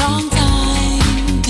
Long time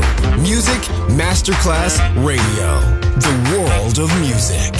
Grassetto. Music Masterclass Radio. The world of music.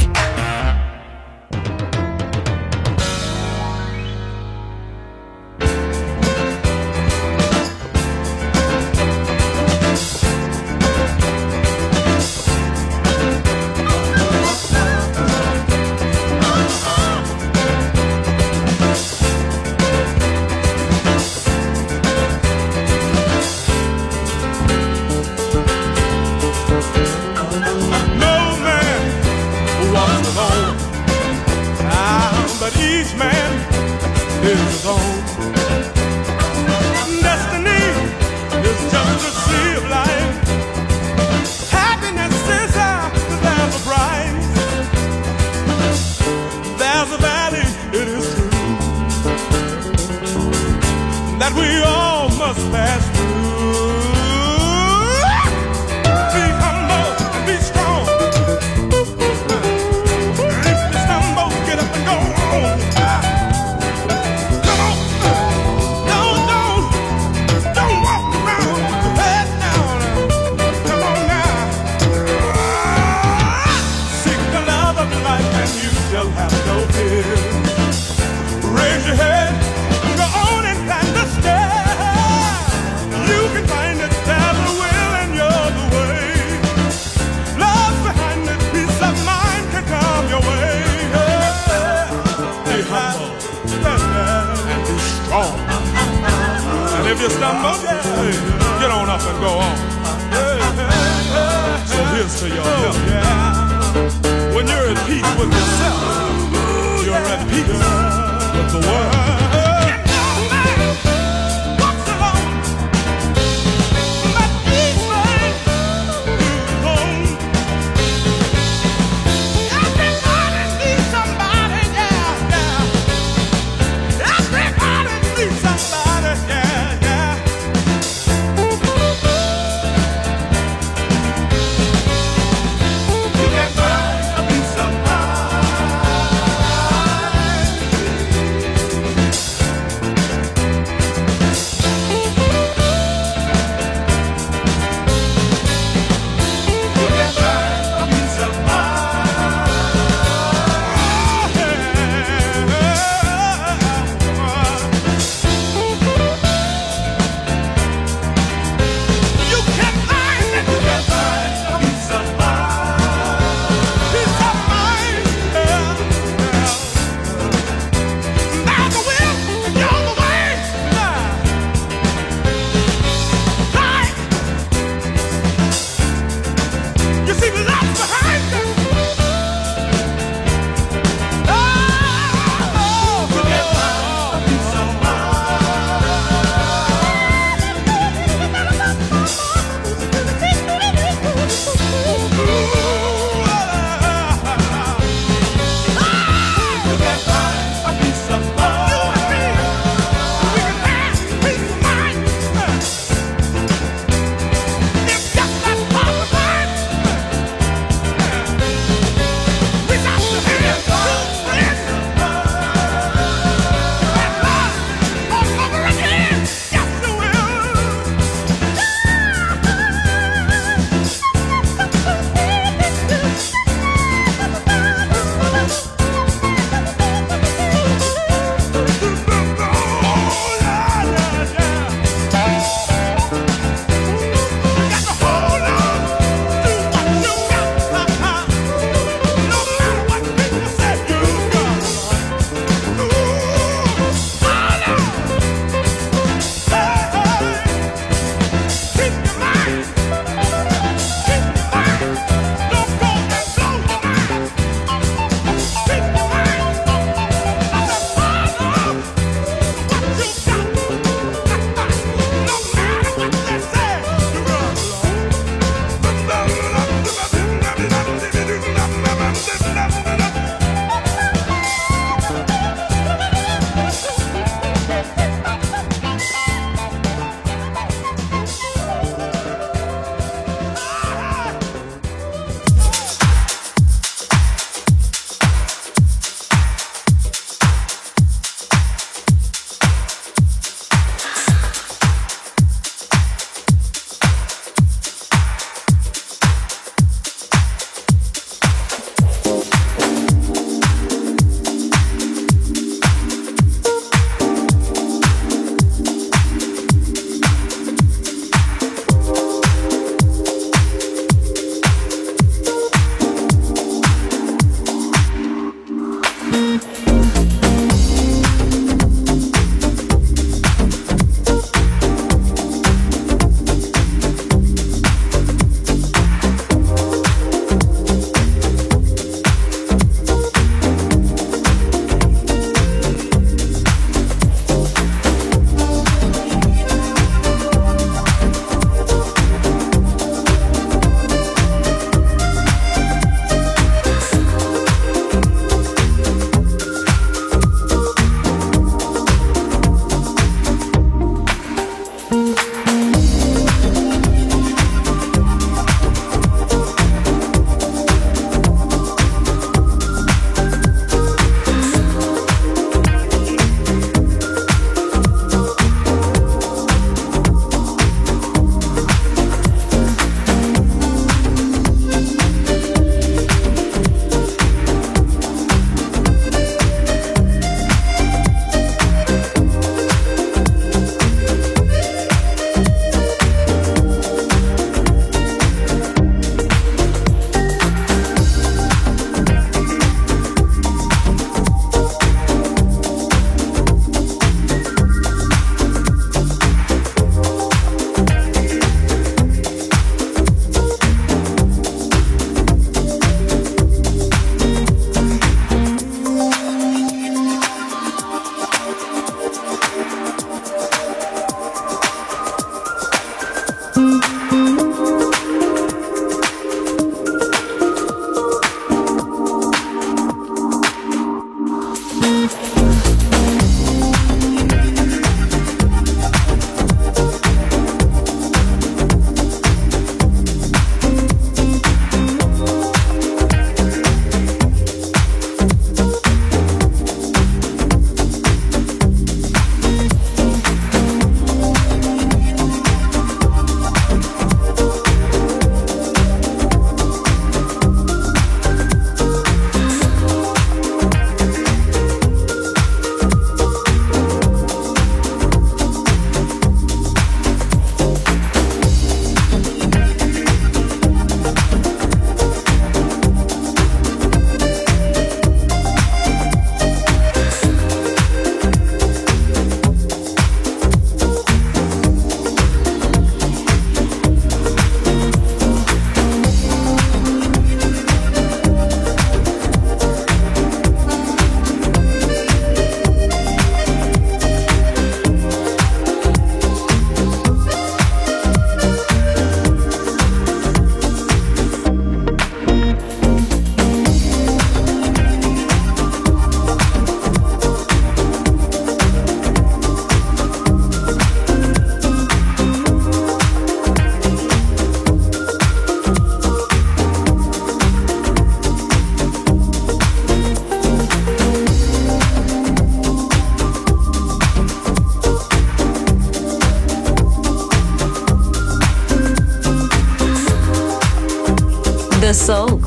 The Soul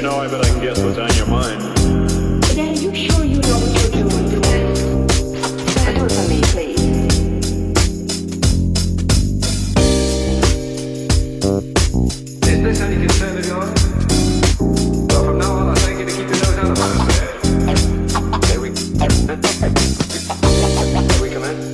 You know, I bet I can guess what's on your mind. But are you sure you know what you're doing? Settle for me, please. Is this any concern of yours? Well, from now on, I'll tell you to keep your nose out of my bed. There we go. Here we come in.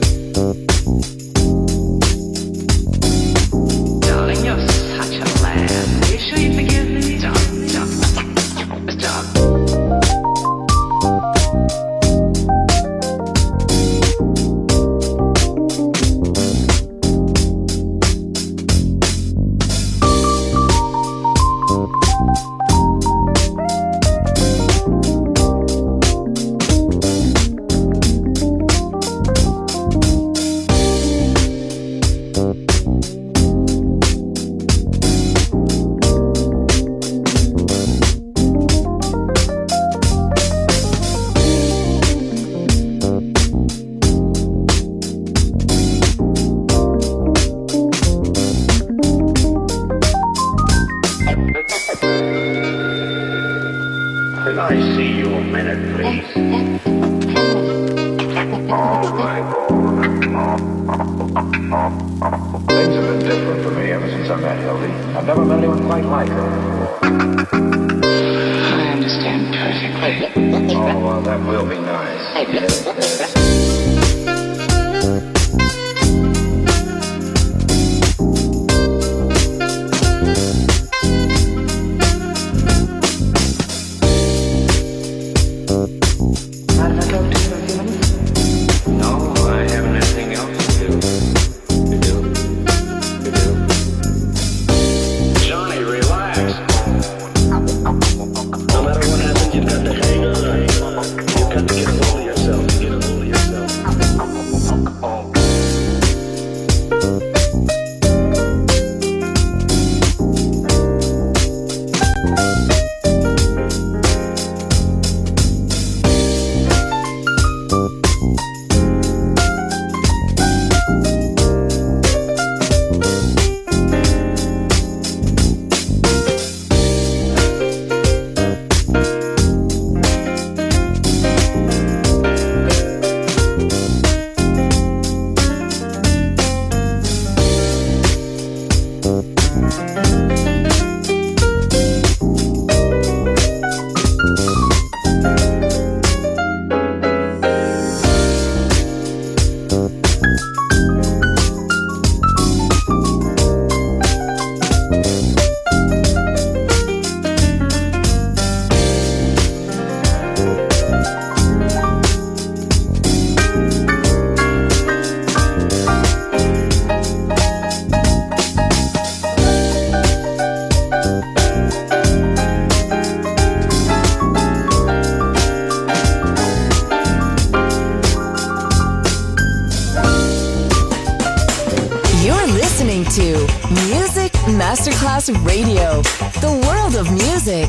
Radio, the world of music.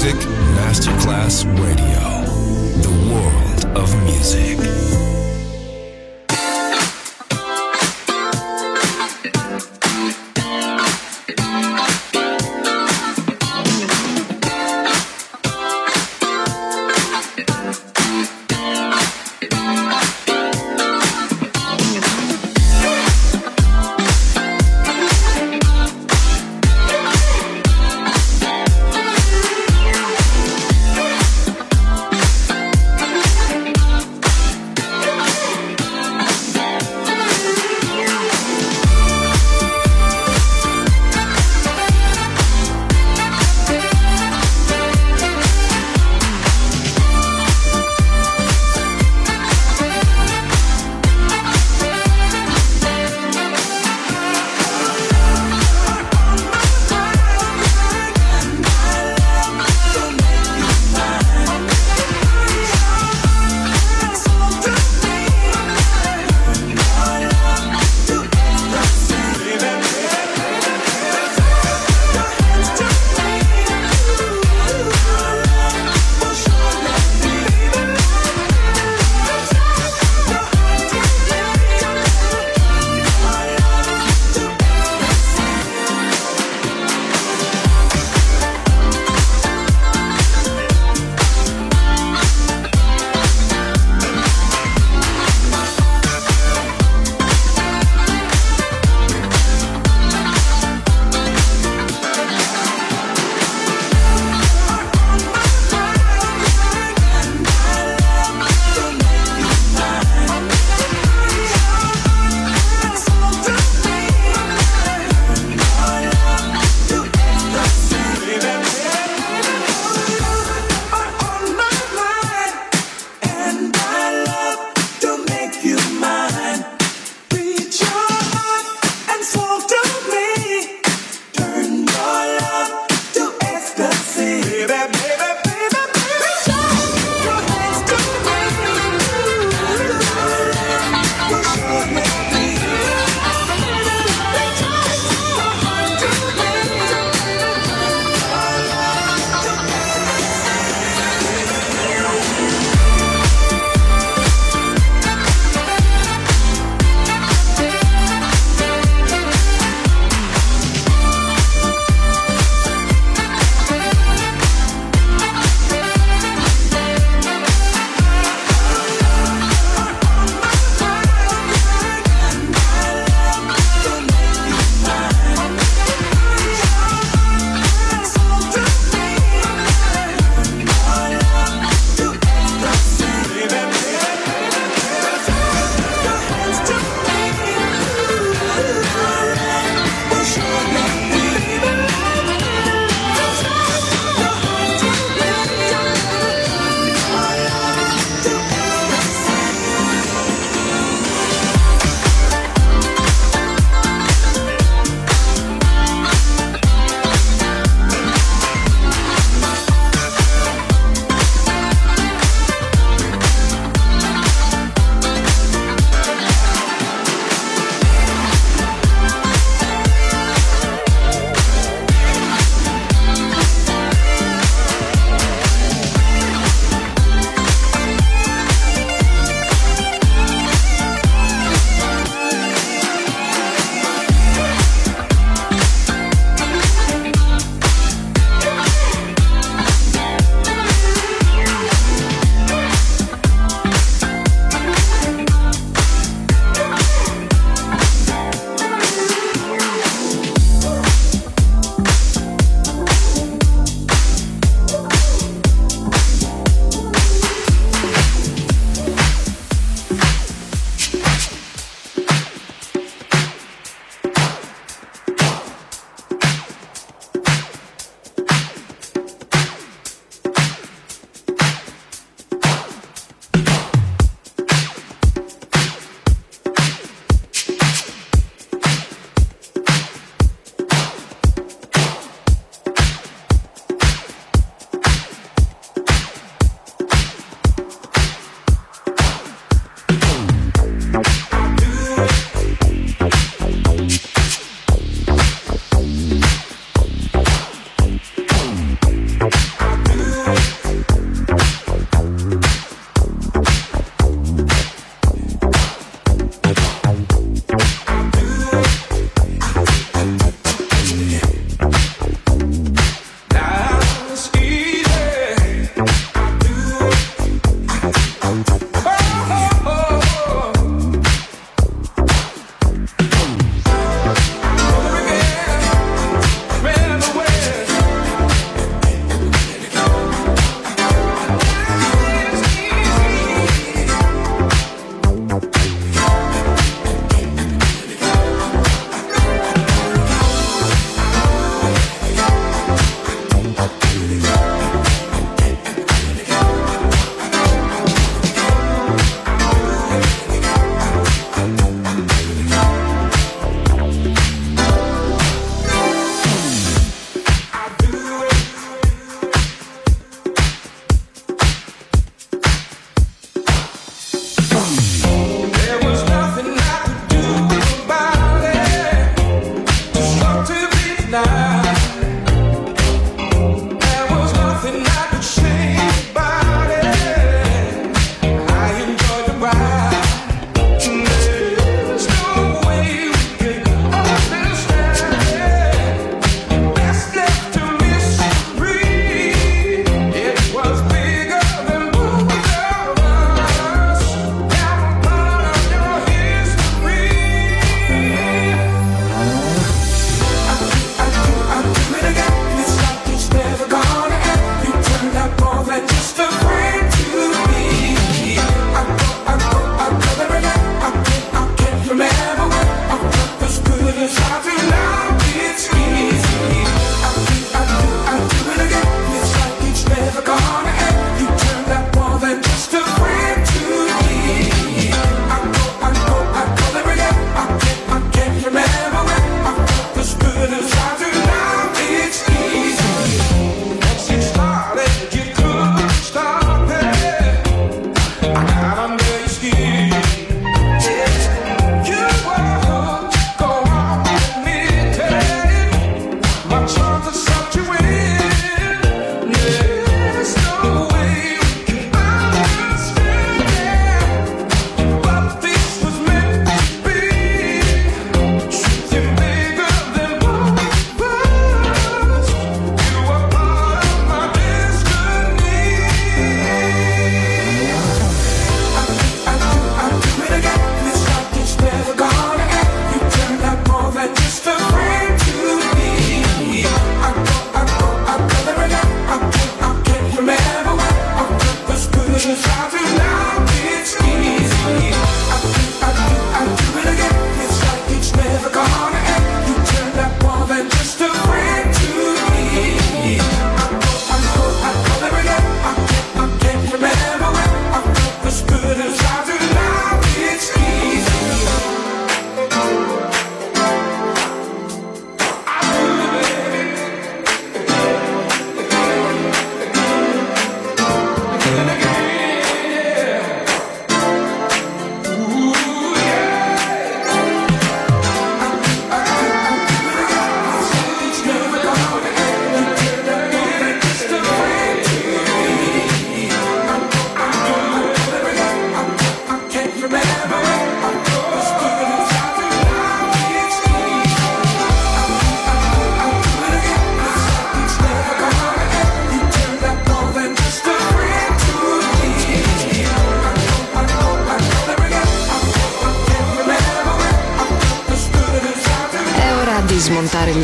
Music Masterclass Radio, the world of music.